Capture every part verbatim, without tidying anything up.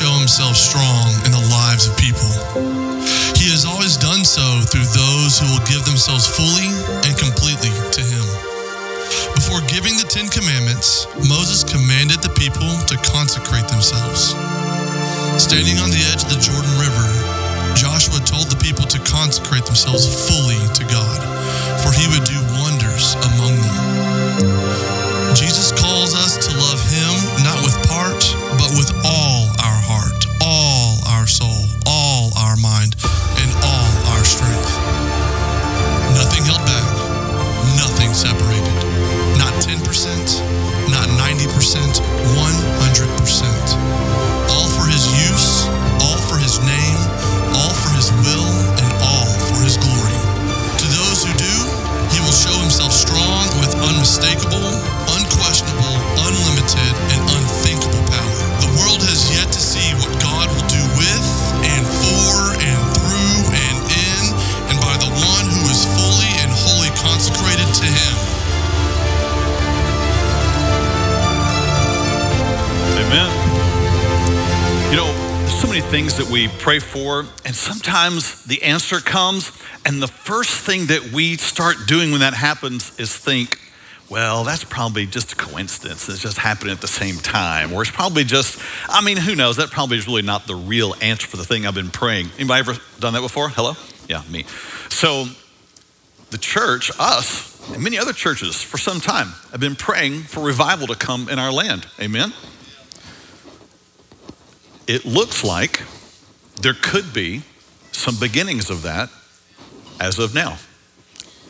show himself strong in the lives of people. He has always done so through those who will give themselves fully and completely to him. Before giving the Ten Commandments, Moses commanded the people to consecrate themselves. Standing on the edge of the Jordan River, Joshua told the people to consecrate themselves fully to God, for he would do wonders among them. Jesus calls us to love him, not with part, but with all our heart, all our soul, all our mind, and all our strength. Nothing held back, nothing separated, not ten percent, not ninety percent, one hundred percent. Unmistakable, unquestionable, unlimited, and unthinkable power. The world has yet to see what God will do with and for and through and in and by the one who is fully and wholly consecrated to him. Amen. You know, there's so many things that we pray for, and sometimes the answer comes, and the first thing that we start doing when that happens is think, well, that's probably just a coincidence. It's just happening at the same time. Or it's probably just, I mean, who knows? That probably is really not the real answer for the thing I've been praying. Anybody ever done that before? Hello? Yeah, me. So the church, us, and many other churches for some time have been praying for revival to come in our land. Amen? It looks like there could be some beginnings of that as of now.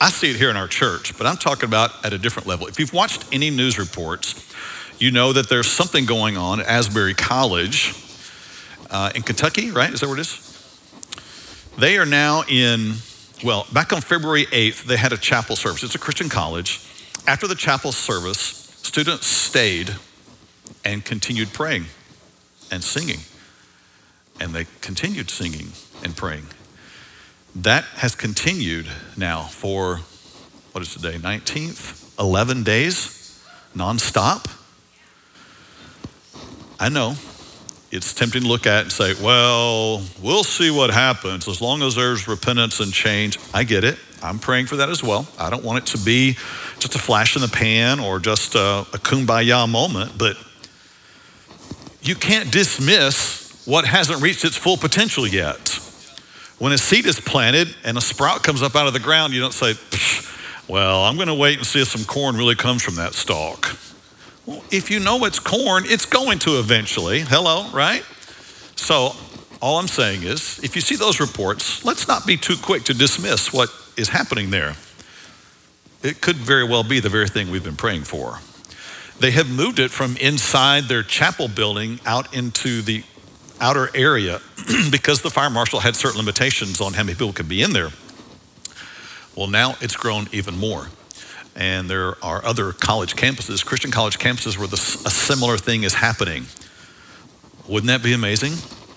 I see it here in our church, but I'm talking about at a different level. If you've watched any news reports, you know that there's something going on at Asbury College uh, in Kentucky, right? Is that where it is? They are now in, well, back on February eighth, they had a chapel service. It's a Christian college. After the chapel service, students stayed and continued praying and singing. And they continued singing and praying. That has continued now for, what is today, nineteenth? eleven days, nonstop. I know it's tempting to look at and say, well, we'll see what happens as long as there's repentance and change. I get it. I'm praying for that as well. I don't want it to be just a flash in the pan or just a, a kumbaya moment, but you can't dismiss what hasn't reached its full potential yet. When a seed is planted and a sprout comes up out of the ground, you don't say, well, I'm gonna wait and see if some corn really comes from that stalk. Well, if you know it's corn, it's going to eventually. Hello, right? So all I'm saying is, if you see those reports, let's not be too quick to dismiss what is happening there. It could very well be the very thing we've been praying for. They have moved it from inside their chapel building out into the outer area because the fire marshal had certain limitations on how many people could be in there. Well, now it's grown even more. And there are other college campuses, Christian college campuses, where this, a similar thing is happening. Wouldn't that be amazing?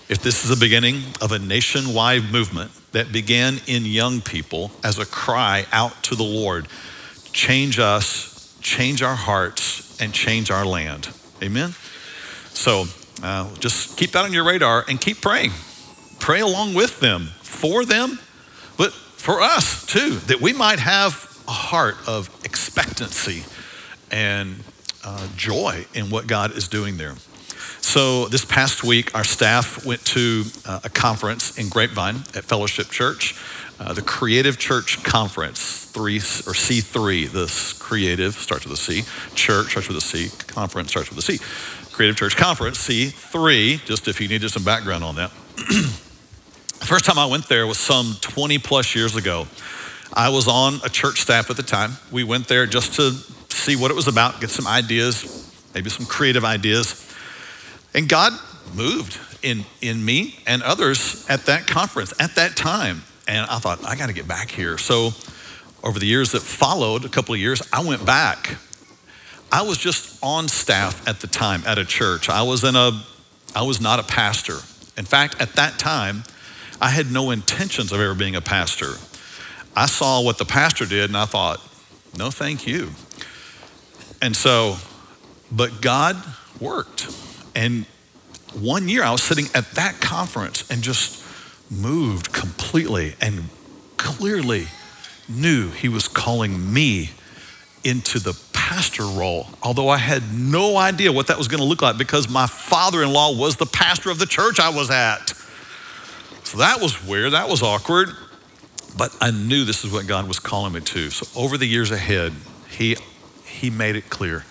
If this is the beginning of a nationwide movement that began in young people as a cry out to the Lord, change us, change our hearts, and change our land. Amen? So, Uh, just keep that on your radar and keep praying. Pray along with them, for them, but for us too, that we might have a heart of expectancy and uh, joy in what God is doing there. So this past week, our staff went to uh, a conference in Grapevine at Fellowship Church, uh, the Creative Church Conference, three or C three. This Creative starts with a C, Church starts with a C, Conference starts with a C. Creative Church Conference, C three, just if you needed some background on that. The first time I went there was some twenty plus years ago. I was on a church staff at the time. We went there just to see what it was about, get some ideas, maybe some creative ideas. And God moved in, in me and others at that conference, at that time. And I thought, I gotta get back here. So over the years that followed, a couple of years, I went back. I was just on staff at the time at a church. I was in a, I was not a pastor. In fact, at that time, I had no intentions of ever being a pastor. I saw what the pastor did and I thought, no, thank you. And so, but God worked. And one year I was sitting at that conference and just moved completely and clearly knew he was calling me into the pastor role, although I had no idea what that was gonna look like because my father-in-law was the pastor of the church I was at. So that was weird, that was awkward, but I knew this is what God was calling me to. So over the years ahead, he, he made it clear.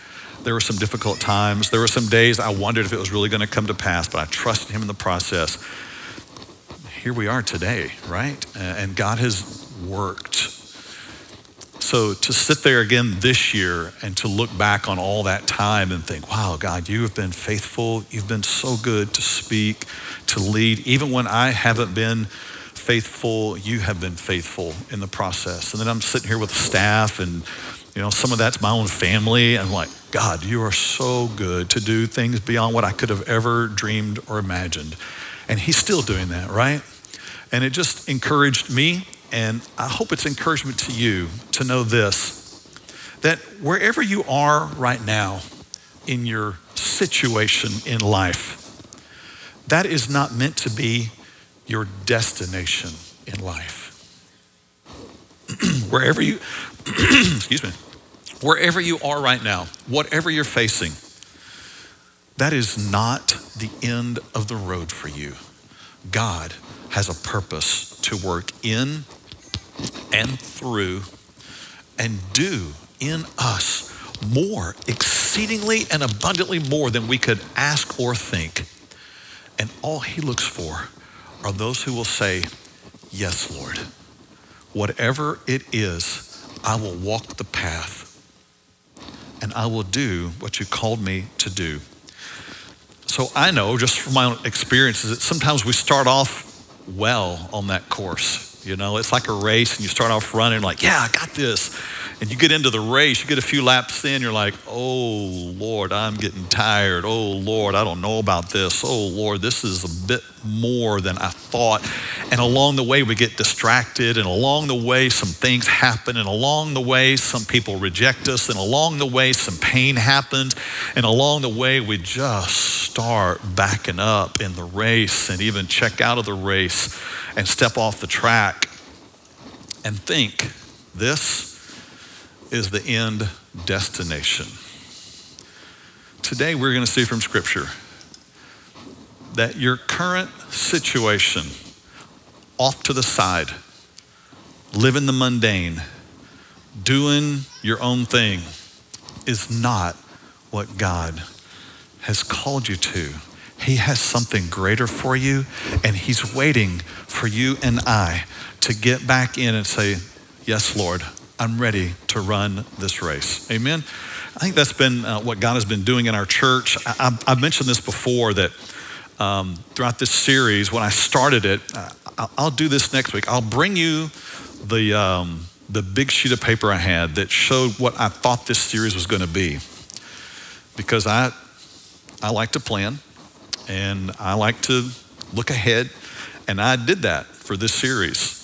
There were some difficult times. There were some days I wondered if it was really gonna come to pass, but I trusted him in the process. Here we are today, right? And God has worked. So to sit there again this year and to look back on all that time and think, wow, God, you have been faithful. You've been so good to speak, to lead. Even when I haven't been faithful, you have been faithful in the process. And then I'm sitting here with staff and, you know, some of that's my own family. And I'm like, God, you are so good to do things beyond what I could have ever dreamed or imagined. And he's still doing that, right? And it just encouraged me. And I hope it's encouragement to you to know this, that wherever you are right now in your situation in life, that is not meant to be your destination in life. Wherever you, excuse me, wherever you are right now, whatever you're facing, that is not the end of the road for you. God has a purpose to work in and through and do in us more, exceedingly and abundantly more than we could ask or think. And all he looks for are those who will say, yes, Lord, whatever it is, I will walk the path and I will do what you called me to do. So I know just from my own experiences that sometimes we start off well on that course. You know, it's like a race and you start off running like, yeah, I got this. And you get into the race, you get a few laps in, you're like, oh Lord, I'm getting tired. Oh Lord, I don't know about this. Oh Lord, this is a bit more than I thought. And along the way we get distracted, and along the way some things happen, and along the way some people reject us, and along the way some pain happens, and along the way we just start backing up in the race and even check out of the race and step off the track and think, this is the end destination. Today we're gonna see from Scripture that your current situation, off to the side, living the mundane, doing your own thing, is not what God has called you to. He has something greater for you, and he's waiting for you and I to get back in and say, yes, Lord, I'm ready to run this race. Amen? I think that's been uh, what God has been doing in our church. I, I, I've mentioned this before, that um, throughout this series, when I started it, I, I'll do this next week. I'll bring you the, um, the big sheet of paper I had that showed what I thought this series was gonna be, because I, I like to plan and I like to look ahead, and I did that for this series.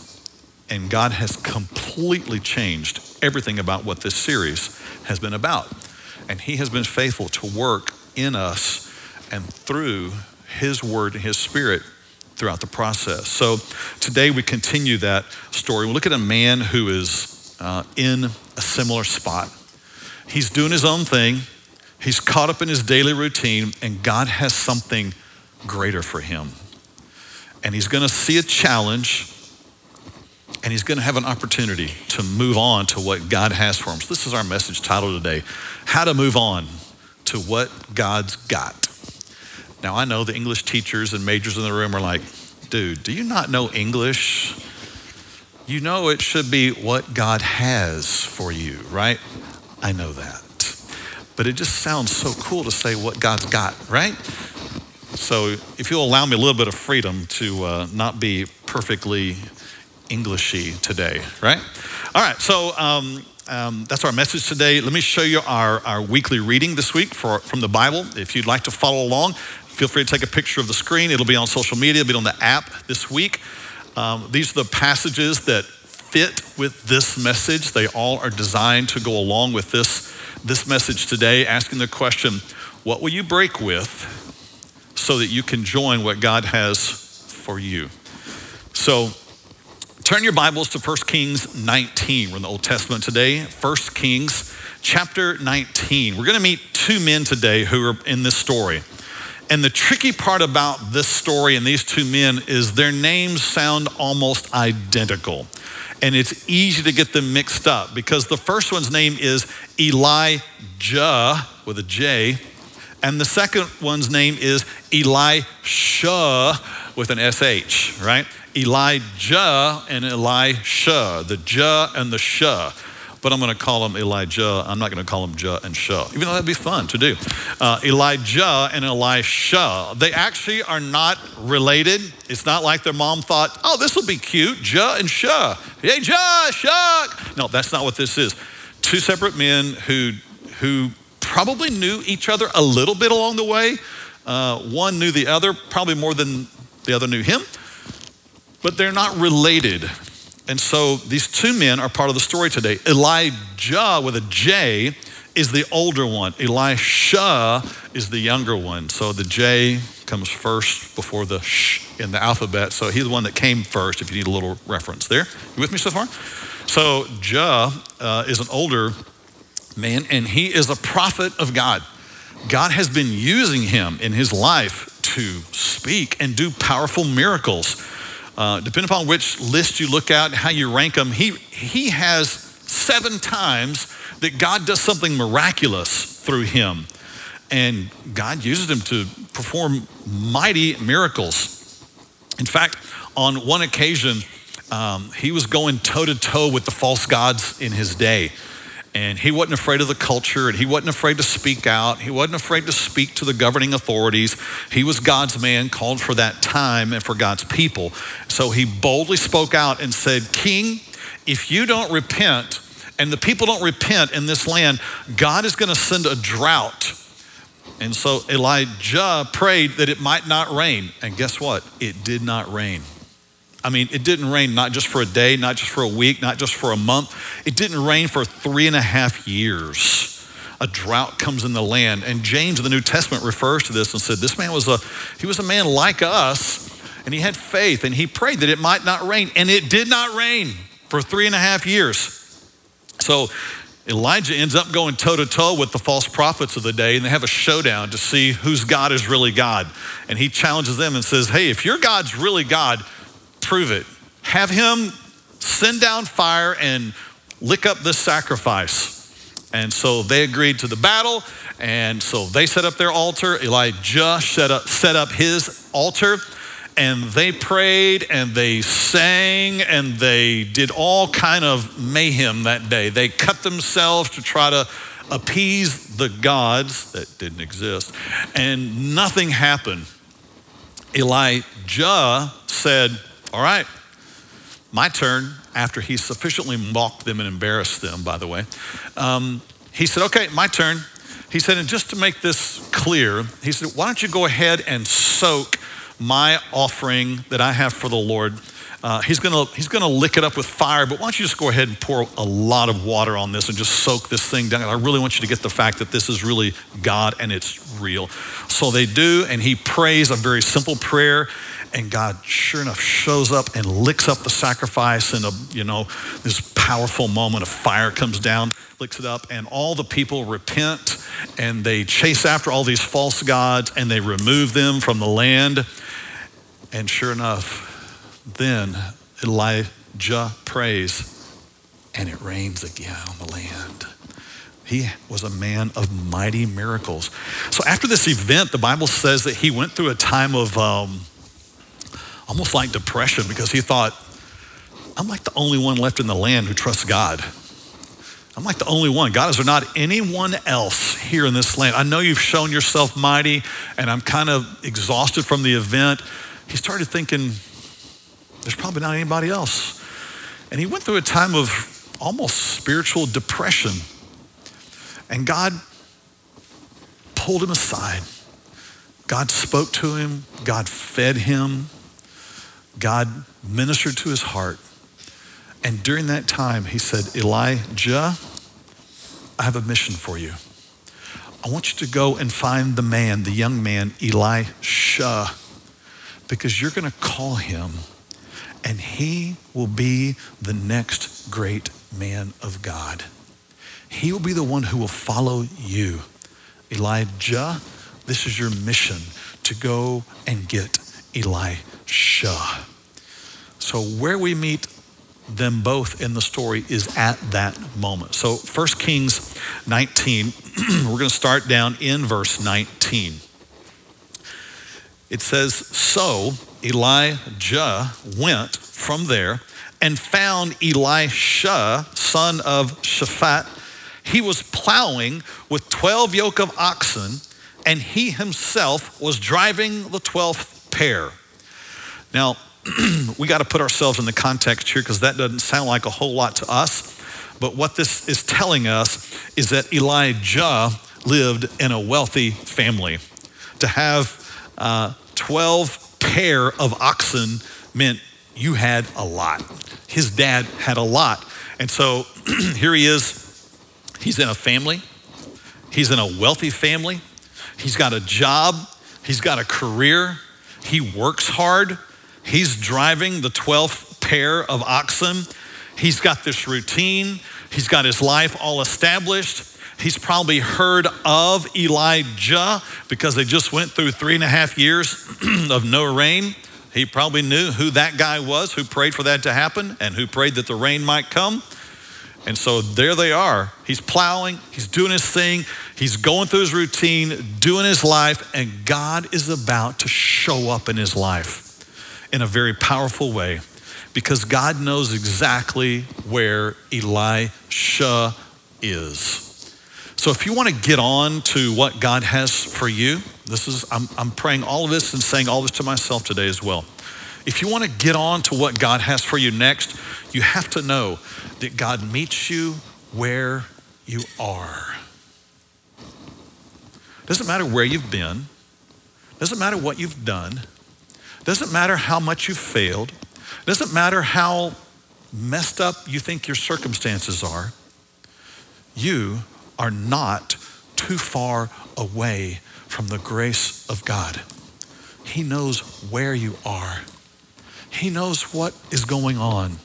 And God has completely changed everything about what this series has been about. And he has been faithful to work in us and through his word and his spirit throughout the process. So today we continue that story. We look at a man who is uh, in a similar spot. He's doing his own thing. He's caught up in his daily routine, and God has something greater for him. And he's gonna see a challenge, and he's gonna have an opportunity to move on to what God has for him. So this is our message title today, how to move on to what God's got. Now I know the English teachers and majors in the room are like, dude, do you not know English? You know it should be what God has for you, right? I know that. But it just sounds so cool to say what God's got, right? So if you'll allow me a little bit of freedom to uh, not be perfectly Englishy today, right? All right, so um, um, that's our message today. Let me show you our, our weekly reading this week for, from the Bible. If you'd like to follow along, feel free to take a picture of the screen. It'll be on social media, it'll be on the app this week. Um, these are the passages that fit with this message. They all are designed to go along with this, this message today, asking the question, what will you break with so that you can join what God has for you. So turn your Bibles to First Kings nineteen. We're in the Old Testament today. First Kings chapter nineteen. We're going to meet two men today who are in this story. And the tricky part about this story and these two men is their names sound almost identical. And it's easy to get them mixed up because the first one's name is Elijah with a J. And the second one's name is Elisha with an S H, right? Elijah and Elisha, the Jah and the Shah. But I'm gonna call him Elijah. I'm not gonna call him Jah and Shah, even though that'd be fun to do. Uh, Elijah and Elisha, they actually are not related. It's not like their mom thought, oh, this will be cute, Jah and Shah. Hey, Jah, Shah. No, that's not what this is. Two separate men who, who probably knew each other a little bit along the way. Uh, one knew the other, probably more than the other knew him, but they're not related. And so these two men are part of the story today. Elijah with a J is the older one. Elisha is the younger one. So the J comes first before the sh in the alphabet. So he's the one that came first, if you need a little reference there. You with me so far? So Jah uh, is an older man, and he is a prophet of God. God has been using him in his life to speak and do powerful miracles. Uh, depending upon which list you look at, how you rank them, he, he has seven times that God does something miraculous through him. And God uses him to perform mighty miracles. In fact, on one occasion, um, he was going toe to toe with the false gods in his day. And he wasn't afraid of the culture, and he wasn't afraid to speak out. He wasn't afraid to speak to the governing authorities. He was God's man, called for that time and for God's people. So he boldly spoke out and said, King, if you don't repent and the people don't repent in this land, God is going to send a drought. And so Elijah prayed that it might not rain. And guess what? It did not rain. I mean, it didn't rain not just for a day, not just for a week, not just for a month. It didn't rain for three and a half years. A drought comes in the land. And James in the New Testament refers to this and said, this man was a, he was a man like us, and he had faith, and he prayed that it might not rain. And it did not rain for three and a half years. So Elijah ends up going toe-to-toe with the false prophets of the day, and they have a showdown to see whose God is really God. And he challenges them and says, hey, if your God's really God, prove it. Have him send down fire and lick up this sacrifice. And so they agreed to the battle. And so they set up their altar. Elijah set up, set up his altar, and they prayed and they sang and they did all kind of mayhem that day. They cut themselves to try to appease the gods that didn't exist, and nothing happened. Elijah said, all right, my turn, after he sufficiently mocked them and embarrassed them, by the way. Um, he said, okay, my turn. He said, and just to make this clear, he said, why don't you go ahead and soak my offering that I have for the Lord. Uh, he's gonna, he's gonna lick it up with fire, but why don't you just go ahead and pour a lot of water on this and just soak this thing down. I really want you to get the fact that this is really God and it's real. So they do, and he prays a very simple prayer, and God, sure enough, shows up and licks up the sacrifice, and a, you know, this powerful moment of fire comes down, licks it up, and all the people repent, and they chase after all these false gods, and they remove them from the land. And sure enough, then Elijah prays, and it rains again on the land. He was a man of mighty miracles. So after this event, the Bible says that he went through a time of um, almost like depression, because he thought, I'm like the only one left in the land who trusts God. I'm like the only one. God, is there not anyone else here in this land? I know you've shown yourself mighty, and I'm kind of exhausted from the event. He started thinking, there's probably not anybody else. And he went through a time of almost spiritual depression. And God pulled him aside. God spoke to him. God fed him. God ministered to his heart. And during that time, he said, Elijah, I have a mission for you. I want you to go and find the man, the young man, Elisha, because you're going to call him and he will be the next great man of God. He will be the one who will follow you. Elijah, this is your mission, to go and get Elisha. So where we meet them both in the story is at that moment. So First Kings nineteen, we're gonna start down in verse nineteen. It says, so Elijah went from there and found Elisha, son of Shaphat. He was plowing with twelve yoke of oxen, and he himself was driving the twelfth pair. Now, we got to put ourselves in the context here because that doesn't sound like a whole lot to us. But what this is telling us is that Elijah lived in a wealthy family. To have uh, twelve pair of oxen meant you had a lot. His dad had a lot. And so here he is. He's in a family. He's in a wealthy family. He's got a job. He's got a career. He works hard. He's driving the twelfth pair of oxen. He's got this routine. He's got his life all established. He's probably heard of Elijah because they just went through three and a half years of no rain. He probably knew who that guy was, who prayed for that to happen and who prayed that the rain might come. And so there they are. He's plowing, he's doing his thing, he's going through his routine, doing his life, and God is about to show up in his life in a very powerful way because God knows exactly where Elisha is. So if you want to get on to what God has for you, this is, I'm, I'm praying all of this and saying all this to myself today as well. If you want to get on to what God has for you next, you have to know that God meets you where you are. Doesn't matter where you've been. Doesn't matter what you've done. Doesn't matter how much you've failed. Doesn't matter how messed up you think your circumstances are. You are not too far away from the grace of God. He knows where you are. He knows what is going on.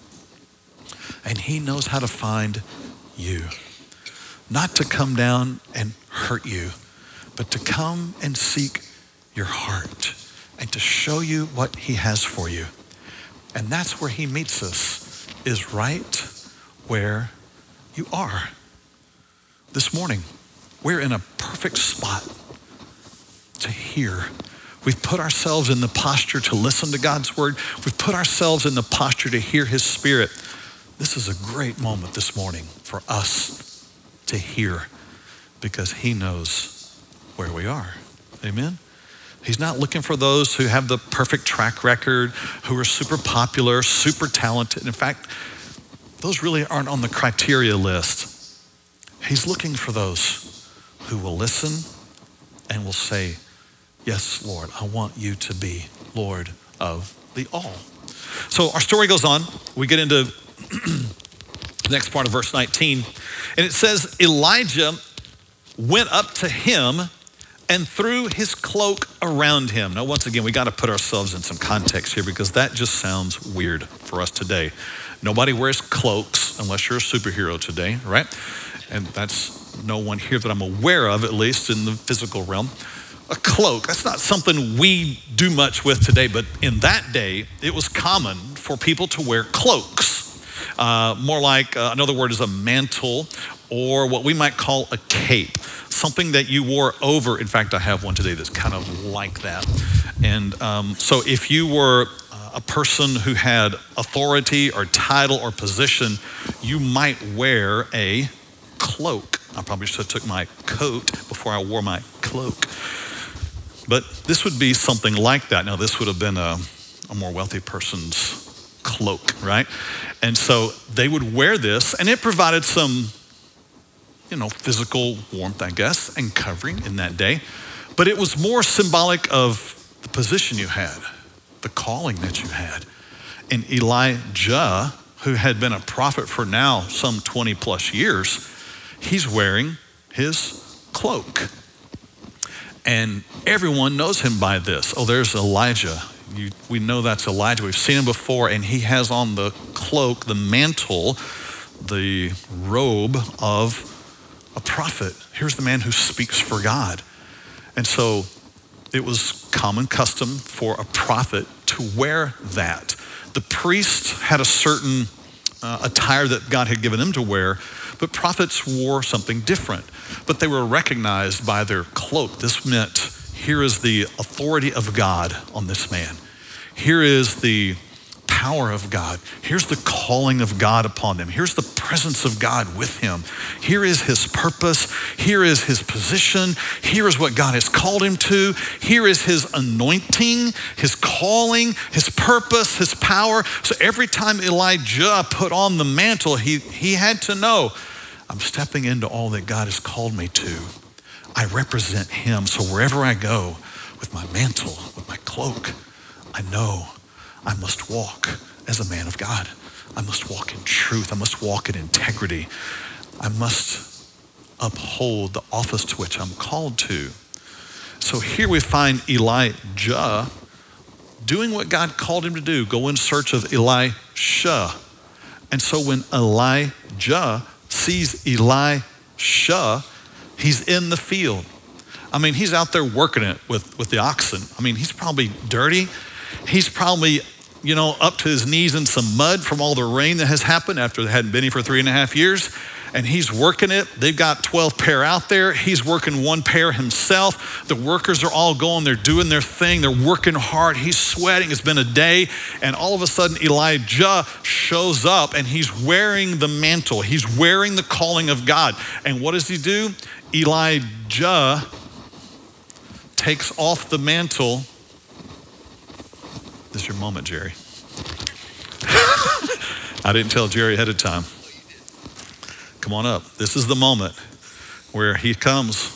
And he knows how to find you. Not to come down and hurt you, but to come and seek your heart and to show you what he has for you. And that's where he meets us, is right where you are. This morning, we're in a perfect spot to hear. We've put ourselves in the posture to listen to God's word. We've put ourselves in the posture to hear his spirit. This is a great moment this morning for us to hear because he knows where we are. Amen? He's not looking for those who have the perfect track record, who are super popular, super talented. In fact, those really aren't on the criteria list. He's looking for those who will listen and will say, yes, Lord, I want you to be Lord of the all. So our story goes on. We get into the next part of verse nineteen. And it says, Elijah went up to him and threw his cloak around him. Now, once again, we got to put ourselves in some context here because that just sounds weird for us today. Nobody wears cloaks unless you're a superhero today, right? And that's no one here that I'm aware of, at least in the physical realm. A cloak, that's not something we do much with today, but in that day, it was common for people to wear cloaks. Uh, more like, uh, another word is a mantle, or what we might call a cape, something that you wore over. In fact, I have one today that's kind of like that. And um, so if you were a person who had authority or title or position, you might wear a cloak. I probably should have took my coat before I wore my cloak. But this would be something like that. Now, this would have been a, a more wealthy person's cloak, right? And so they would wear this, and it provided some, you know, physical warmth, I guess, and covering in that day. But it was more symbolic of the position you had, the calling that you had. And Elijah, who had been a prophet for now some twenty plus years, he's wearing his cloak. And everyone knows him by this. Oh, there's Elijah. You, we know that's Elijah. We've seen him before, and he has on the cloak, the mantle, the robe of a prophet. Here's the man who speaks for God. And so it was common custom for a prophet to wear that. The priests had a certain uh, attire that God had given them to wear, but prophets wore something different. But they were recognized by their cloak. This meant, here is the authority of God on this man. Here is the power of God. Here's the calling of God upon him. Here's the presence of God with him. Here is his purpose. Here is his position. Here is what God has called him to. Here is his anointing, his calling, his purpose, his power. So every time Elijah put on the mantle, he, he had to know, I'm stepping into all that God has called me to. I represent him. So wherever I go with my mantle, with my cloak, I know I must walk as a man of God. I must walk in truth. I must walk in integrity. I must uphold the office to which I'm called to. So here we find Elijah doing what God called him to do, go in search of Elisha. And so when Elijah sees Elisha, he's in the field. I mean, he's out there working it with, with the oxen. I mean, he's probably dirty. He's probably, you know, up to his knees in some mud from all the rain that has happened after they hadn't been here for three and a half years. And he's working it. They've got twelve pair out there. He's working one pair himself. The workers are all going. They're doing their thing. They're working hard. He's sweating. It's been a day. And all of a sudden, Elijah shows up and he's wearing the mantle. He's wearing the calling of God. And what does he do? Elijah takes off the mantle. This is your moment, Jerry. I didn't tell Jerry ahead of time. Come on up. This is the moment where he comes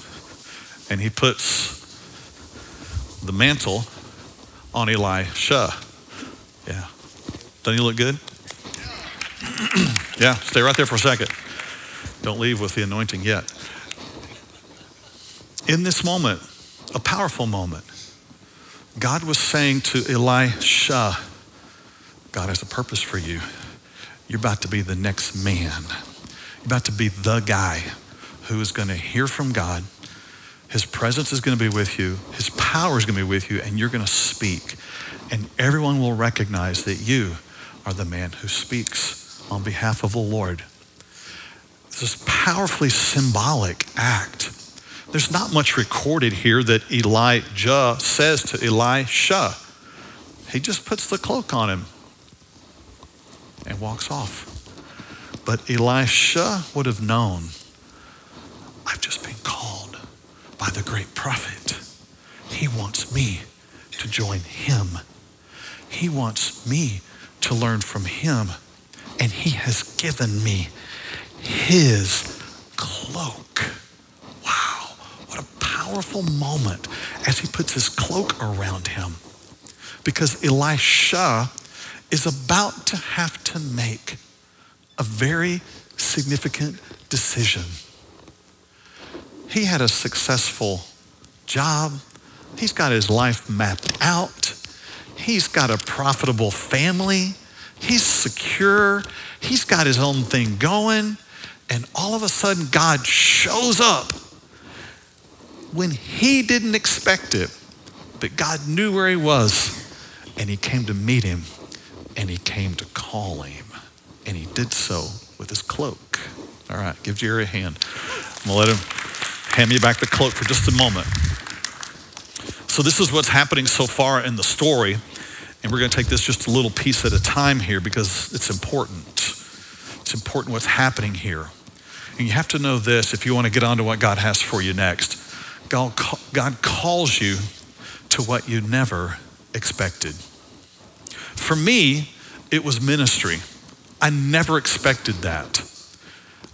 and he puts the mantle on Elisha. Yeah. Doesn't he look good? Yeah, stay right there for a second. Don't leave with the anointing yet. In this moment, a powerful moment, God was saying to Elisha, God has a purpose for you. You're about to be the next man. About to be the guy who is going to hear from God. His presence is going to be with you. His power is going to be with you, and you're going to speak. And everyone will recognize that you are the man who speaks on behalf of the Lord. It's this powerfully symbolic act. There's not much recorded here that Elijah says to Elisha. He just puts the cloak on him and walks off. But Elisha would have known, I've just been called by the great prophet. He wants me to join him. He wants me to learn from him. And he has given me his cloak. Wow, what a powerful moment as he puts his cloak around him. Because Elisha is about to have to make a very significant decision. He had a successful job. He's got his life mapped out. He's got a profitable family. He's secure. He's got his own thing going. And all of a sudden, God shows up when he didn't expect it, but God knew where he was, and he came to meet him, and he came to call him. And he did so with his cloak. All right, give Jerry a hand. I'm gonna let him hand me back the cloak for just a moment. So this is what's happening so far in the story. And we're gonna take this just a little piece at a time here because it's important. It's important what's happening here. And you have to know this if you wanna get on to what God has for you next. God, God calls you to what you never expected. For me, it was ministry. I never expected that.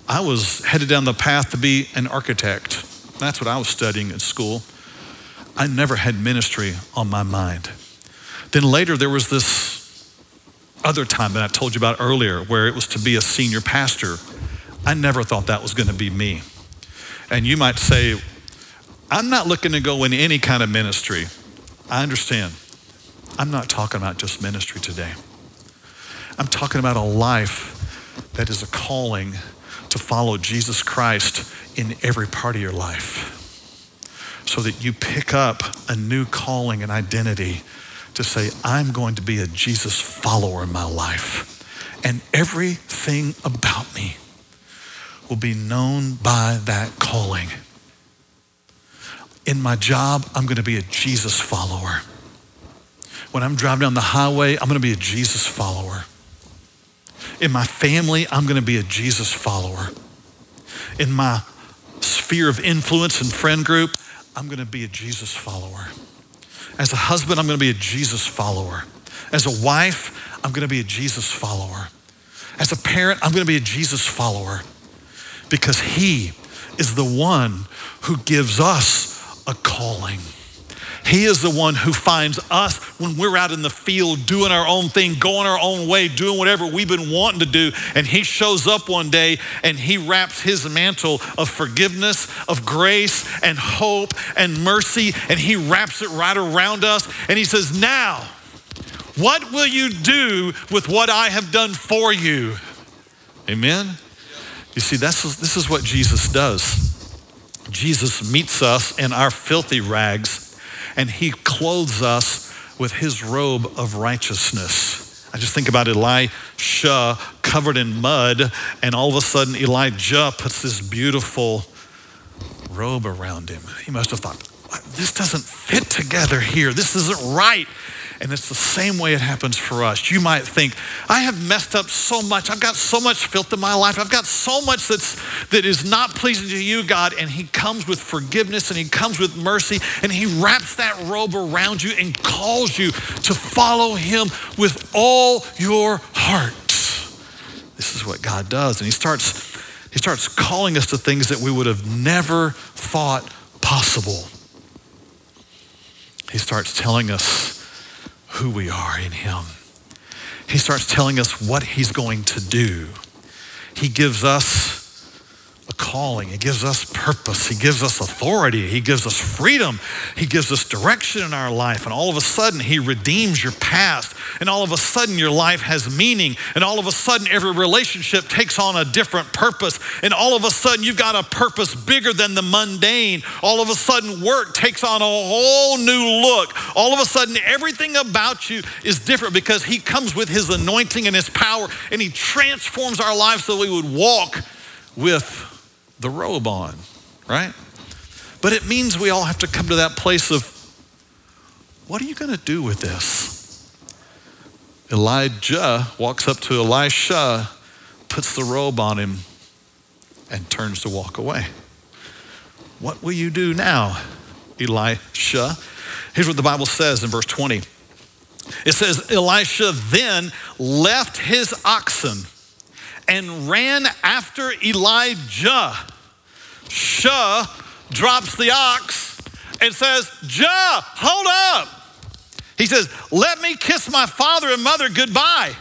I was headed down the path to be an architect. That's what I was studying in school. I never had ministry on my mind. Then later there was this other time that I told you about earlier where it was to be a senior pastor. I never thought that was going to be me. And you might say, I'm not looking to go in any kind of ministry. I understand. I'm not talking about just ministry today. I'm talking about a life that is a calling to follow Jesus Christ in every part of your life, so that you pick up a new calling and identity to say, I'm going to be a Jesus follower in my life. And everything about me will be known by that calling. In my job, I'm going to be a Jesus follower. When I'm driving down the highway, I'm going to be a Jesus follower. In my family, I'm going to be a Jesus follower. In my sphere of influence and friend group, I'm going to be a Jesus follower. As a husband, I'm going to be a Jesus follower. As a wife, I'm going to be a Jesus follower. As a parent, I'm going to be a Jesus follower, because he is the one who gives us a calling. He is the one who finds us when we're out in the field doing our own thing, going our own way, doing whatever we've been wanting to do. And he shows up one day and he wraps his mantle of forgiveness, of grace and hope and mercy, and he wraps it right around us. And he says, now, what will you do with what I have done for you? Amen? You see, that's, this is what Jesus does. Jesus meets us in our filthy rags, and he clothes us with his robe of righteousness. I just think about Elisha covered in mud, and all of a sudden Elijah puts this beautiful robe around him. He must have thought, this doesn't fit together here. This isn't right. And it's the same way it happens for us. You might think, I have messed up so much. I've got so much filth in my life. I've got so much that's, that is not pleasing to you, God. And he comes with forgiveness, and he comes with mercy, and he wraps that robe around you and calls you to follow him with all your heart. This is what God does. And he starts, he starts calling us to things that we would have never thought possible. He starts telling us who we are in him. He starts telling us what he's going to do. He gives us a calling. He gives us purpose. He gives us authority. He gives us freedom. He gives us direction in our life. And all of a sudden, he redeems your past. And all of a sudden, your life has meaning. And all of a sudden, every relationship takes on a different purpose. And all of a sudden, you've got a purpose bigger than the mundane. All of a sudden, work takes on a whole new look. All of a sudden, everything about you is different, because he comes with his anointing and his power, and he transforms our lives so we would walk with the robe on, right? But it means we all have to come to that place of, what are you going to do with this? Elijah walks up to Elisha, puts the robe on him, and turns to walk away. What will you do now, Elisha? Here's what the Bible says in verse twenty. It says, Elisha then left his oxen and ran after Elijah. Shah drops the ox and says, Jah, hold up. He says, let me kiss my father and mother goodbye.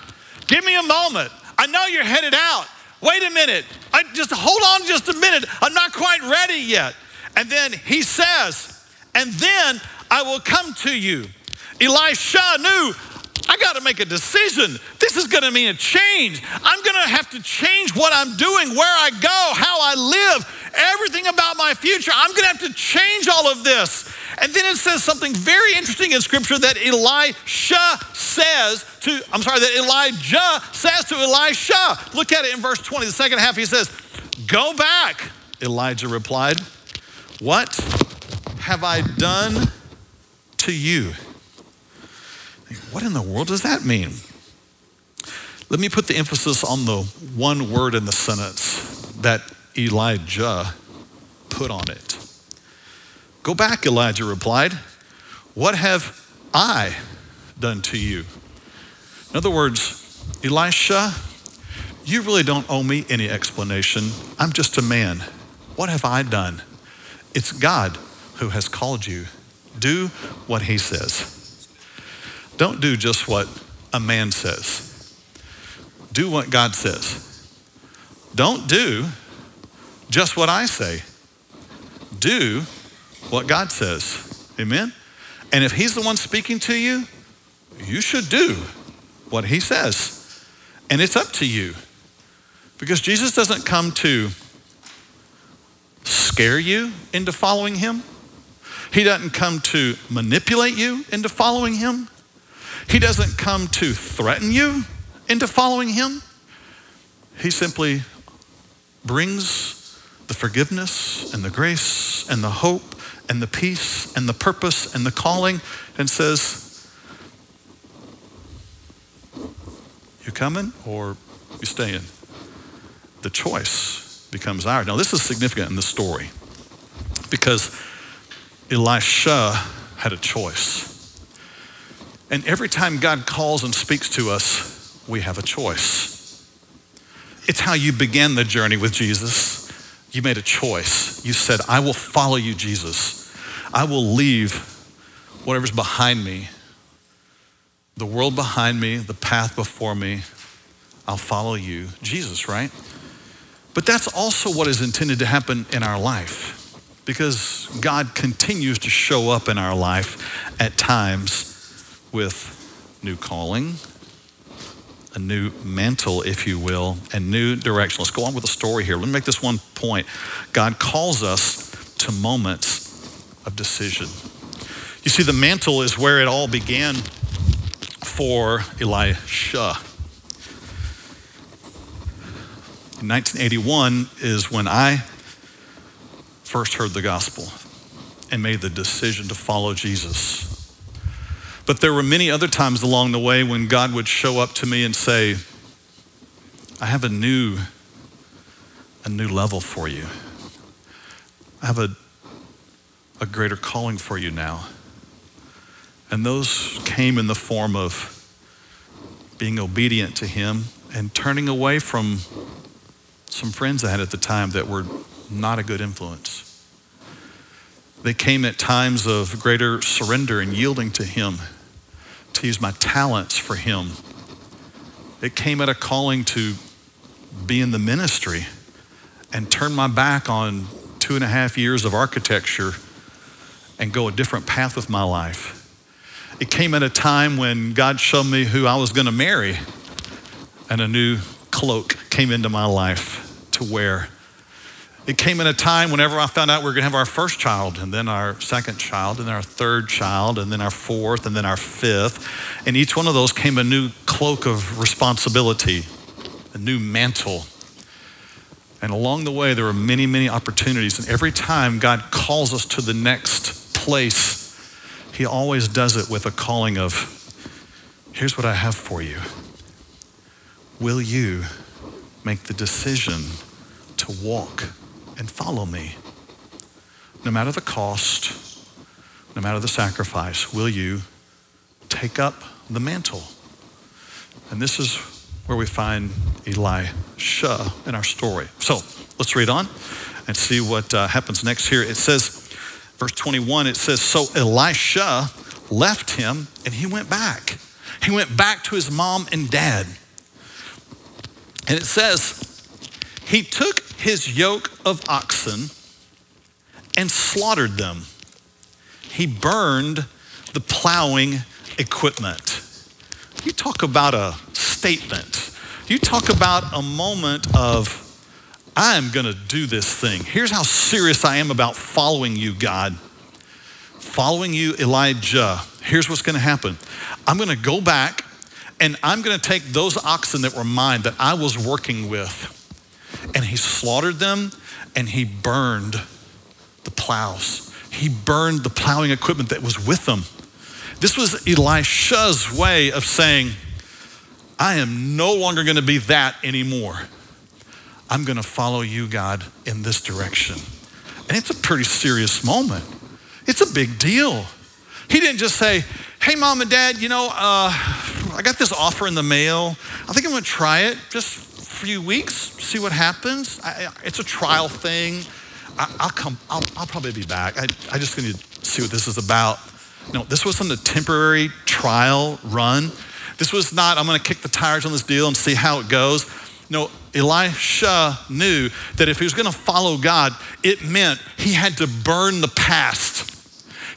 Give me a moment. I know you're headed out. Wait a minute. I just hold on just a minute. I'm not quite ready yet. And then he says, and then I will come to you. Elisha knew, I got to make a decision. This is going to mean a change. I'm going to have to change what I'm doing, where I go, how I live, everything about my future. I'm going to have to change all of this. And then it says something very interesting in scripture that Elisha says to, I'm sorry, that Elijah says to Elisha. Look at it in verse twenty, the second half. He says, go back. Elijah replied, what have I done to you? What in the world does that mean? Let me put the emphasis on the one word in the sentence that Elijah put on it. Go back, Elijah replied. What have I done to you? In other words, Elisha, you really don't owe me any explanation. I'm just a man. What have I done? It's God who has called you. Do what he says. Don't do just what a man says. Do what God says. Don't do just what I say. Do what God says. Amen? And if he's the one speaking to you, you should do what he says. And it's up to you. Because Jesus doesn't come to scare you into following him. He doesn't come to manipulate you into following him. He doesn't come to threaten you into following him. He simply brings the forgiveness and the grace and the hope and the peace and the purpose and the calling and says, you coming or you staying? The choice becomes ours. Now this is significant in the story because Elisha had a choice. And every time God calls and speaks to us, we have a choice. It's how you began the journey with Jesus. You made a choice. You said, I will follow you, Jesus. I will leave whatever's behind me, the world behind me, the path before me. I'll follow you, Jesus, right? But that's also what is intended to happen in our life, because God continues to show up in our life at times with new calling, a new mantle, if you will, and new direction. Let's go on with the story here. Let me make this one point. God calls us to moments of decision. You see, the mantle is where it all began for Elisha. In nineteen eighty-one is when I first heard the gospel and made the decision to follow Jesus. But there were many other times along the way when God would show up to me and say, I have a new, a new level for you. I have a, a greater calling for you now. And those came in the form of being obedient to him and turning away from some friends I had at the time that were not a good influence. They came at times of greater surrender and yielding to him, to use my talents for him. It came at a calling to be in the ministry and turn my back on two and a half years of architecture and go a different path with my life. It came at a time when God showed me who I was going to marry, and a new cloak came into my life to wear. It came at a time whenever I found out we were gonna have our first child, and then our second child, and then our third child, and then our fourth, and then our fifth. And each one of those came a new cloak of responsibility, a new mantle. And along the way, there were many, many opportunities. And every time God calls us to the next place, he always does it with a calling of, here's what I have for you. Will you make the decision to walk and follow me? No matter the cost, no matter the sacrifice, will you take up the mantle? And this is where we find Elisha in our story. So let's read on and see what uh, happens next here. It says, verse twenty-one, it says, so Elisha left him and he went back. He went back to his mom and dad. And it says, he took his yoke of oxen and slaughtered them. He burned the plowing equipment. You talk about a statement. You talk about a moment of, I am gonna do this thing. Here's how serious I am about following you, God. Following you, Elijah. Here's what's gonna happen. I'm gonna go back and I'm gonna take those oxen that were mine that I was working with, and he slaughtered them and he burned the plows. He burned the plowing equipment that was with them. This was Elisha's way of saying, I am no longer gonna be that anymore. I'm gonna follow you, God, in this direction. And it's a pretty serious moment. It's a big deal. He didn't just say, hey, mom and dad, you know, uh, I got this offer in the mail. I think I'm gonna try it. Just few weeks, see what happens. I, it's a trial thing. I, I'll come, I'll, I'll probably be back. I, I just need to see what this is about. No, this wasn't a temporary trial run. This was not, I'm gonna kick the tires on this deal and see how it goes. No, Elisha knew that if he was going to follow God, it meant he had to burn the past.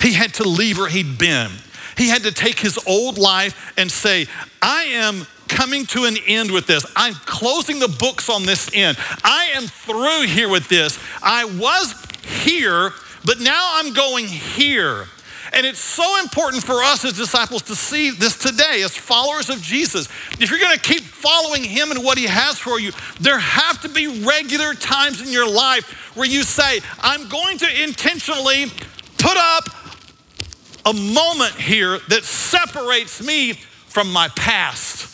He had to leave where he'd been. He had to take his old life and say, I am coming to an end with this. I'm closing the books on this end. I am through here with this. I was here, but now I'm going here. And it's so important for us as disciples to see this today as followers of Jesus. If you're gonna keep following him and what he has for you, there have to be regular times in your life where you say, I'm going to intentionally put up a moment here that separates me from my past,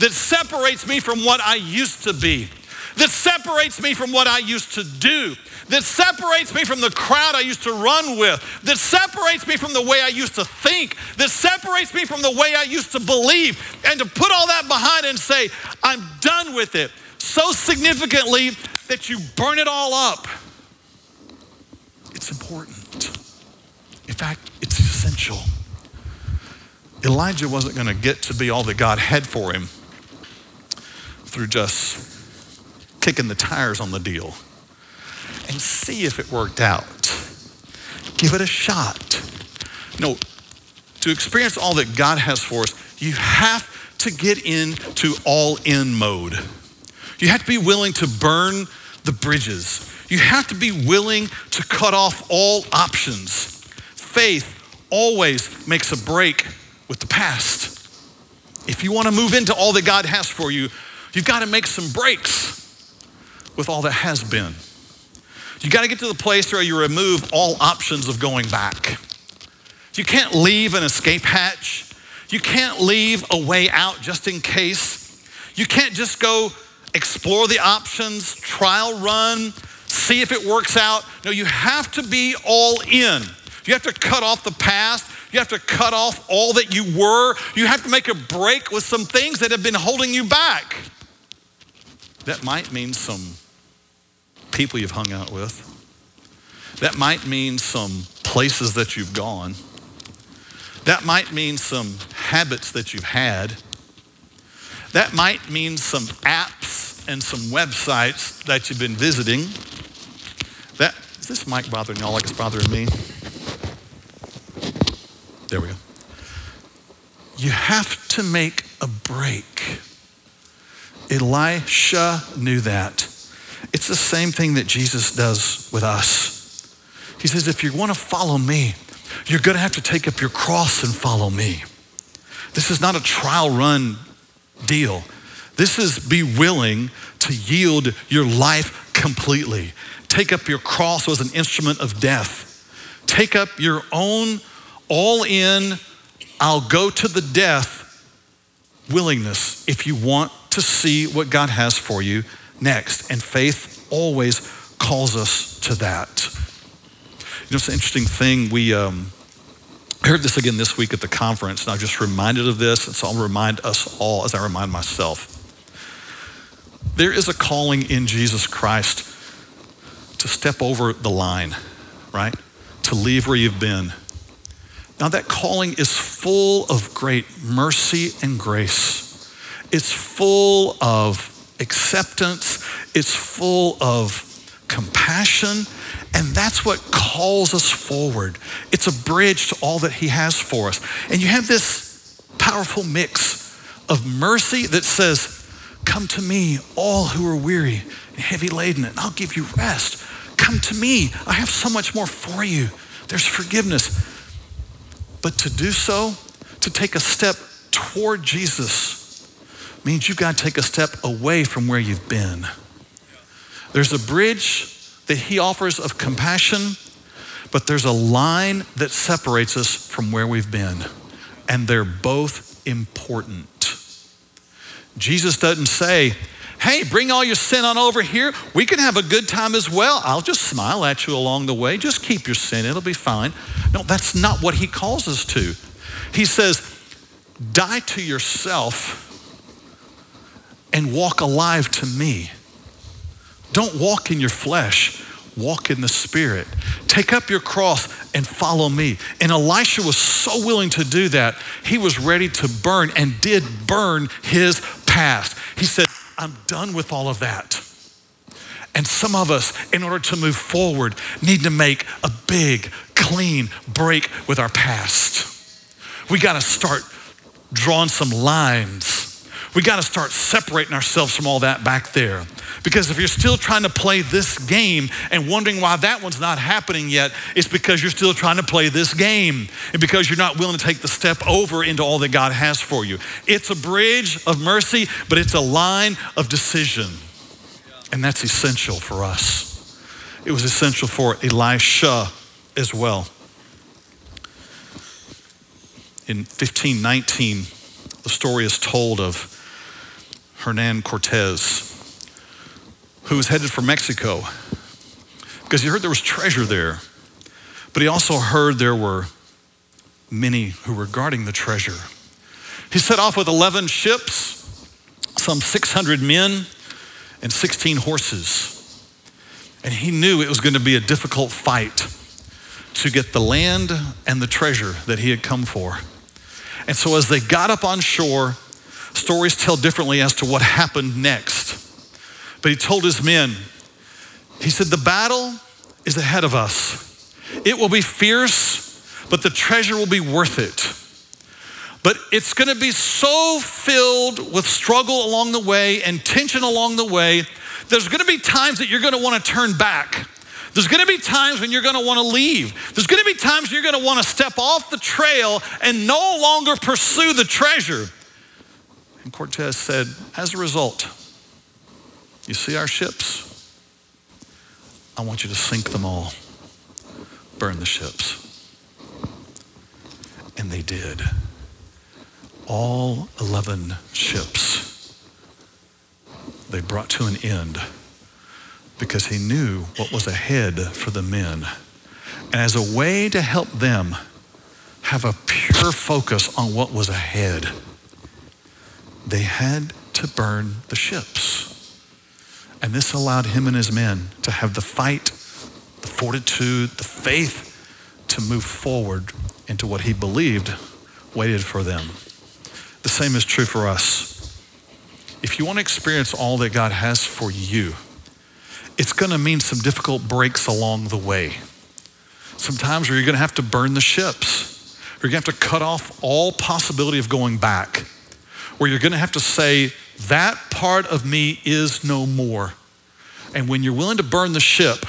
that separates me from what I used to be, that separates me from what I used to do, that separates me from the crowd I used to run with, that separates me from the way I used to think, that separates me from the way I used to believe, and to put all that behind and say, I'm done with it, so significantly that you burn it all up. It's important. In fact, it's essential. Elijah wasn't gonna get to be all that God had for him through just kicking the tires on the deal and see if it worked out. Give it a shot. No, to experience all that God has for us, you have to get into all-in mode. You have to be willing to burn the bridges. You have to be willing to cut off all options. Faith always makes a break with the past. If you want to move into all that God has for you, you've got to make some breaks with all that has been. You gotta get to the place where you remove all options of going back. You can't leave an escape hatch. You can't leave a way out just in case. You can't just go explore the options, trial run, see if it works out. No, you have to be all in. You have to cut off the past. You have to cut off all that you were. You have to make a break with some things that have been holding you back. That might mean some people you've hung out with. That might mean some places that you've gone. That might mean some habits that you've had. That might mean some apps and some websites that you've been visiting. That, is this mic bothering y'all like it's bothering me? There we go. You have to make a break. Elisha knew that. It's the same thing that Jesus does with us. He says, if you want to follow me, you're going to have to take up your cross and follow me. This is not a trial run deal. This is be willing to yield your life completely. Take up your cross as an instrument of death. Take up your own all in, I'll go to the death willingness if you want to see what God has for you next. And faith always calls us to that. You know, it's an interesting thing. We um, heard this again this week at the conference, and I was just reminded of this, and so I'll remind us all as I remind myself. There is a calling in Jesus Christ to step over the line, right? To leave where you've been. Now that calling is full of great mercy and grace. It's full of acceptance. It's full of compassion. And that's what calls us forward. It's a bridge to all that he has for us. And you have this powerful mix of mercy that says, come to me, all who are weary and heavy laden, and I'll give you rest. Come to me. I have so much more for you. There's forgiveness. But to do so, to take a step toward Jesus, means you've got to take a step away from where you've been. There's a bridge that he offers of compassion, but there's a line that separates us from where we've been. And they're both important. Jesus doesn't say, hey, bring all your sin on over here. We can have a good time as well. I'll just smile at you along the way. Just keep your sin, it'll be fine. No, that's not what he calls us to. He says, die to yourself and walk alive to me. Don't walk in your flesh, walk in the spirit. Take up your cross and follow me. And Elisha was so willing to do that, he was ready to burn and did burn his past. He said, I'm done with all of that. And some of us, in order to move forward, need to make a big, clean break with our past. We gotta start drawing some lines. We gotta start separating ourselves from all that back there. Because if you're still trying to play this game and wondering why that one's not happening yet, it's because you're still trying to play this game and because you're not willing to take the step over into all that God has for you. It's a bridge of mercy, but it's a line of decision. And that's essential for us. It was essential for Elisha as well. In fifteen nineteen, the story is told of Hernan Cortez, who was headed for Mexico because he heard there was treasure there, but he also heard there were many who were guarding the treasure. He set off with eleven ships, some six hundred men, and sixteen horses. And he knew it was going to be a difficult fight to get the land and the treasure that he had come for. And so as they got up on shore, stories tell differently as to what happened next. But he told his men, he said, the battle is ahead of us. It will be fierce, but the treasure will be worth it. But it's gonna be so filled with struggle along the way and tension along the way, there's gonna be times that you're gonna wanna turn back. There's gonna be times when you're gonna wanna leave. There's gonna be times you're gonna wanna step off the trail and no longer pursue the treasure. And Cortez said, as a result, you see our ships? I want you to sink them all, burn the ships. And they did. All eleven ships they brought to an end because he knew what was ahead for the men. And as a way to help them have a pure focus on what was ahead, they had to burn the ships. And this allowed him and his men to have the fight, the fortitude, the faith to move forward into what he believed waited for them. The same is true for us. If you want to experience all that God has for you, it's going to mean some difficult breaks along the way. Sometimes where you're going to have to burn the ships, where you're going to have to cut off all possibility of going back, where you're going to have to say, that part of me is no more. And when you're willing to burn the ship,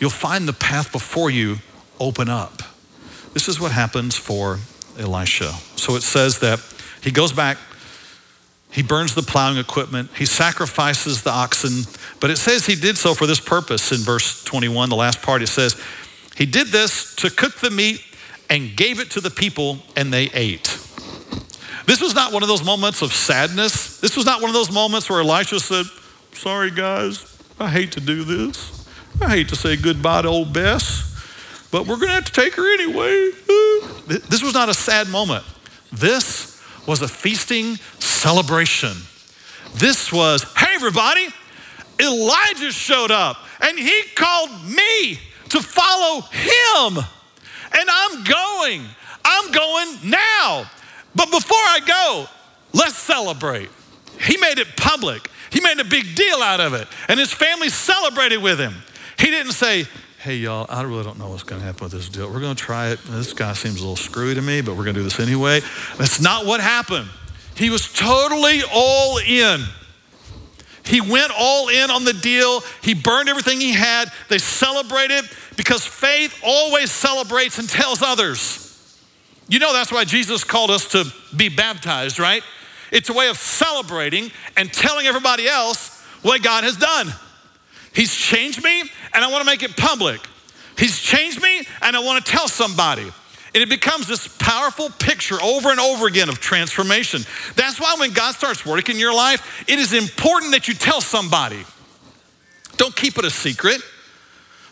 you'll find the path before you open up. This is what happens for Elisha. So it says that he goes back, he burns the plowing equipment, he sacrifices the oxen, but it says he did so for this purpose. In verse twenty-one, the last part, it says, he did this to cook the meat and gave it to the people and they ate. This was not one of those moments of sadness. This was not one of those moments where Elisha said, sorry guys, I hate to do this. I hate to say goodbye to old Bess, but we're gonna have to take her anyway. This was not a sad moment. This was a feasting celebration. This was, hey everybody, Elijah showed up and he called me to follow him. And I'm going, I'm going now. But before I go, let's celebrate. He made it public. He made a big deal out of it. And his family celebrated with him. He didn't say, hey y'all, I really don't know what's gonna happen with this deal. We're gonna try it. This guy seems a little screwy to me, but we're gonna do this anyway. That's not what happened. He was totally all in. He went all in on the deal. He burned everything he had. They celebrated because faith always celebrates and tells others. You know that's why Jesus called us to be baptized, right? It's a way of celebrating and telling everybody else what God has done. He's changed me and I wanna make it public. He's changed me and I wanna tell somebody. And it becomes this powerful picture over and over again of transformation. That's why when God starts working in your life, it is important that you tell somebody. Don't keep it a secret.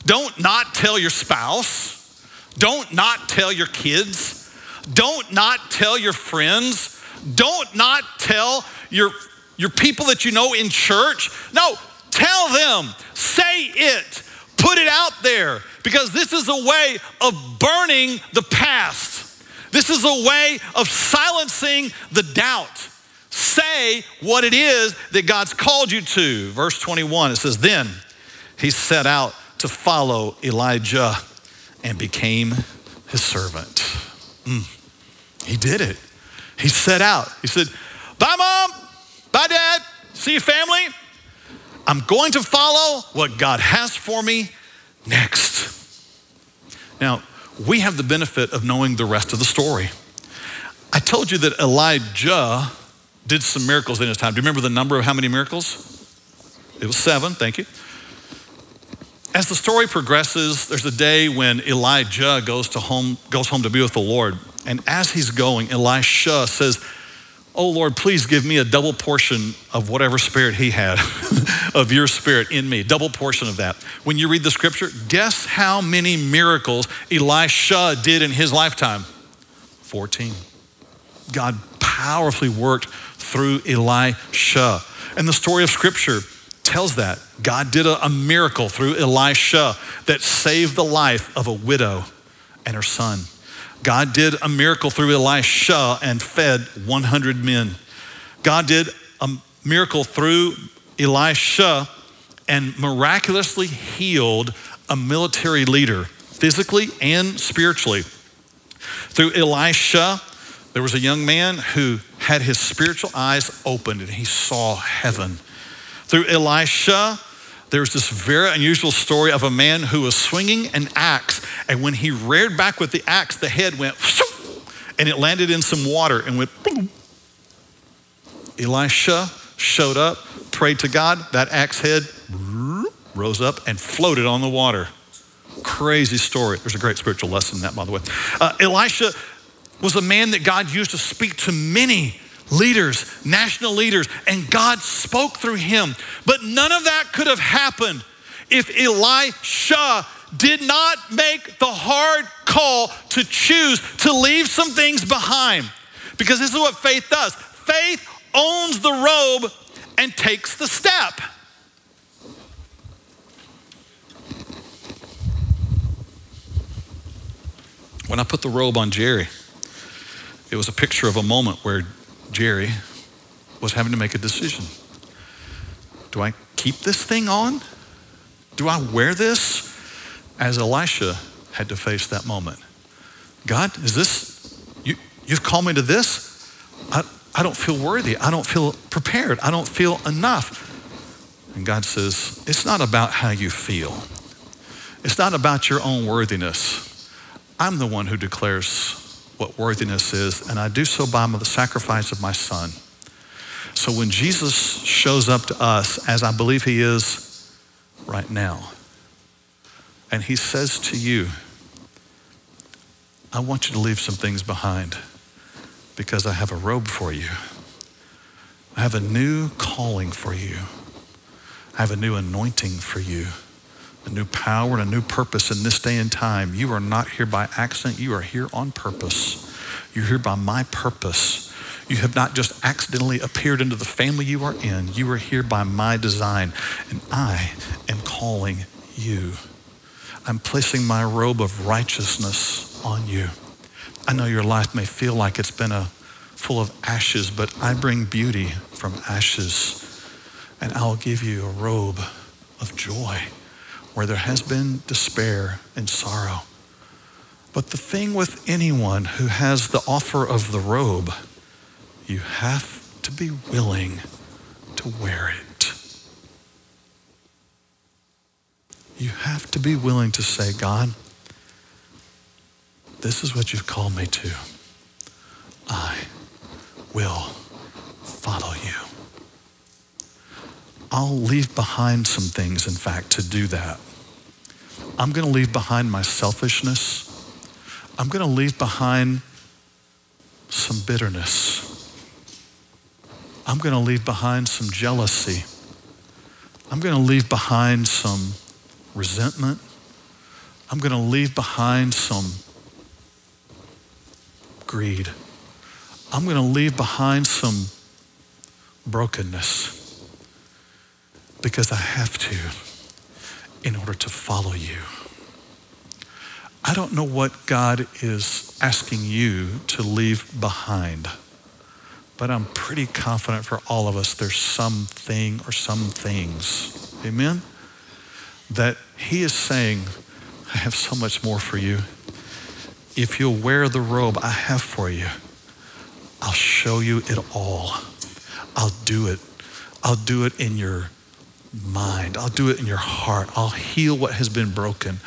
Don't not tell your spouse. Don't not tell your kids. Don't not tell your friends. Don't not tell your, your people that you know in church. No. Tell them, say it, put it out there, because this is a way of burning the past. This is a way of silencing the doubt. say what it is that God's called you to. Verse twenty-one, it says, then he set out to follow Elijah and became his servant. Mm. He did it. He set out. He said, bye mom, bye dad, see you family. I'm going to follow what God has for me next. Now, we have the benefit of knowing the rest of the story. I told you that Elijah did some miracles in his time. Do you remember the number of how many miracles? It was seven, thank you. As the story progresses, there's a day when Elijah goes to home, goes home to be with the Lord. And as he's going, Elisha says, oh Lord, please give me a double portion of whatever spirit he had, of your spirit in me, double portion of that. When you read the scripture, guess how many miracles Elisha did in his lifetime? fourteen. God powerfully worked through Elisha. And the story of scripture tells that. God did a, a miracle through Elisha that saved the life of a widow and her son. God did a miracle through Elisha and fed one hundred men. God did a miracle through Elisha and miraculously healed a military leader, physically and spiritually. Through Elisha, there was a young man who had his spiritual eyes opened and he saw heaven. Through Elisha, there's this very unusual story of a man who was swinging an axe, and when he reared back with the axe, the head went, and it landed in some water and went, boom. Elisha showed up, prayed to God, that axe head rose up and floated on the water. Crazy story. There's a great spiritual lesson in that, by the way. Uh, Elisha was a man that God used to speak to many leaders, national leaders, and God spoke through him. But none of that could have happened if Elisha did not make the hard call to choose to leave some things behind. Because this is what faith does. Faith owns the robe and takes the step. When I put the robe on Jerry, it was a picture of a moment where Jerry was having to make a decision. Do I keep this thing on? Do I wear this? As Elisha had to face that moment. God, is this, you, you've called me to this? I, I don't feel worthy. I don't feel prepared. I don't feel enough. And God says, it's not about how you feel. It's not about your own worthiness. I'm the one who declares what worthiness is, and I do so by the sacrifice of my son. So when Jesus shows up to us, as I believe he is right now, and he says to you, I want you to leave some things behind because I have a robe for you. I have a new calling for you. I have a new anointing for you. A new power and a new purpose in this day and time. You are not here by accident. You are here on purpose. You're here by my purpose. You have not just accidentally appeared into the family you are in. You are here by my design, and I am calling you. I'm placing my robe of righteousness on you. I know your life may feel like it's been a full of ashes, but I bring beauty from ashes, and I'll give you a robe of joy where there has been despair and sorrow. But the thing with anyone who has the offer of the robe, you have to be willing to wear it. You have to be willing to say, God, this is what you've called me to. I will follow you. I'll leave behind some things, in fact, to do that. I'm gonna leave behind my selfishness. I'm gonna leave behind some bitterness. I'm gonna leave behind some jealousy. I'm gonna leave behind some resentment. I'm gonna leave behind some greed. I'm gonna leave behind some brokenness. Because I have to in order to follow you. I don't know what God is asking you to leave behind, But I'm pretty confident for all of us, there's something or some things, amen? That he is saying, I have so much more for you. If you'll wear the robe I have for you, I'll show you it all. I'll do it. I'll do it in your mind. I'll do it in your heart. I'll heal what has been broken.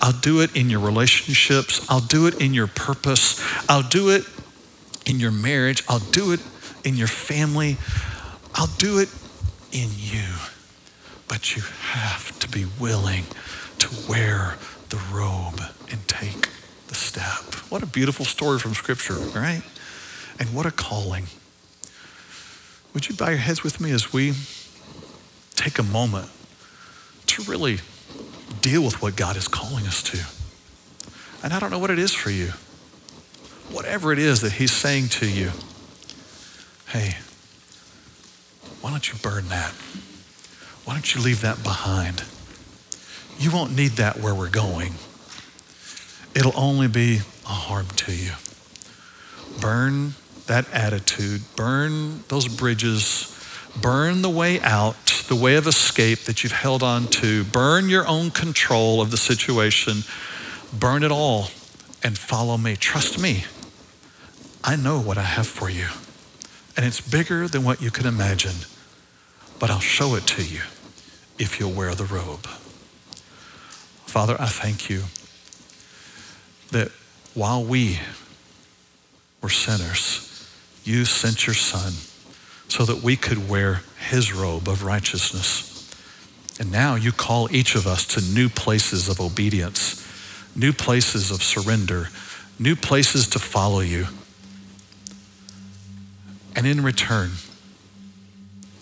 I'll do it in your relationships. I'll do it in your purpose. I'll do it in your marriage. I'll do it in your family. I'll do it in you. But you have to be willing to wear the robe and take the step. What a beautiful story from Scripture, right? And what a calling. Would you bow your heads with me as we take a moment to really deal with what God is calling us to? And I don't know what it is for you. Whatever it is that he's saying to you, hey, why don't you burn that? Why don't you leave that behind? You won't need that where we're going. It'll only be a harm to you. Burn that attitude, burn those bridges, burn the way out, the way of escape that you've held on to, burn your own control of the situation, burn it all and follow me. Trust me, I know what I have for you and it's bigger than what you can imagine, but I'll show it to you if you'll wear the robe. Father, I thank you that while we were sinners, you sent your son so that we could wear his robe of righteousness. And now you call each of us to new places of obedience, new places of surrender, new places to follow you. And in return,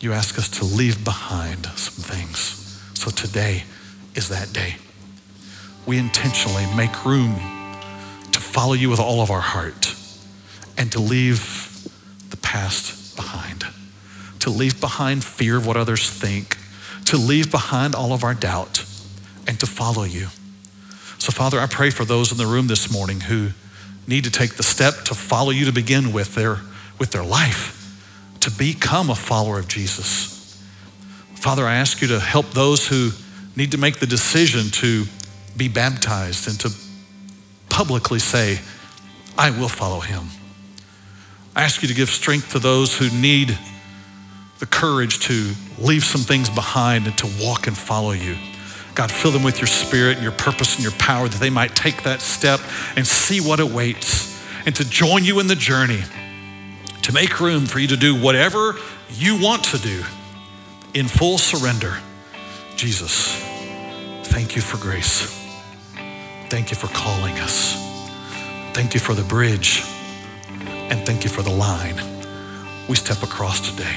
you ask us to leave behind some things. So today is that day. We intentionally make room to follow you with all of our heart and to leave the past behind, to leave behind fear of what others think, to leave behind all of our doubt and to follow you. So Father, I pray for those in the room this morning who need to take the step to follow you to begin with their, with their life, to become a follower of Jesus. Father, I ask you to help those who need to make the decision to be baptized and to publicly say, I will follow him. I ask you to give strength to those who need the courage to leave some things behind and to walk and follow you. God, fill them with your spirit and your purpose and your power that they might take that step and see what awaits and to join you in the journey, to make room for you to do whatever you want to do in full surrender. Jesus, thank you for grace. Thank you for calling us. Thank you for the bridge. And thank you for the line we step across today.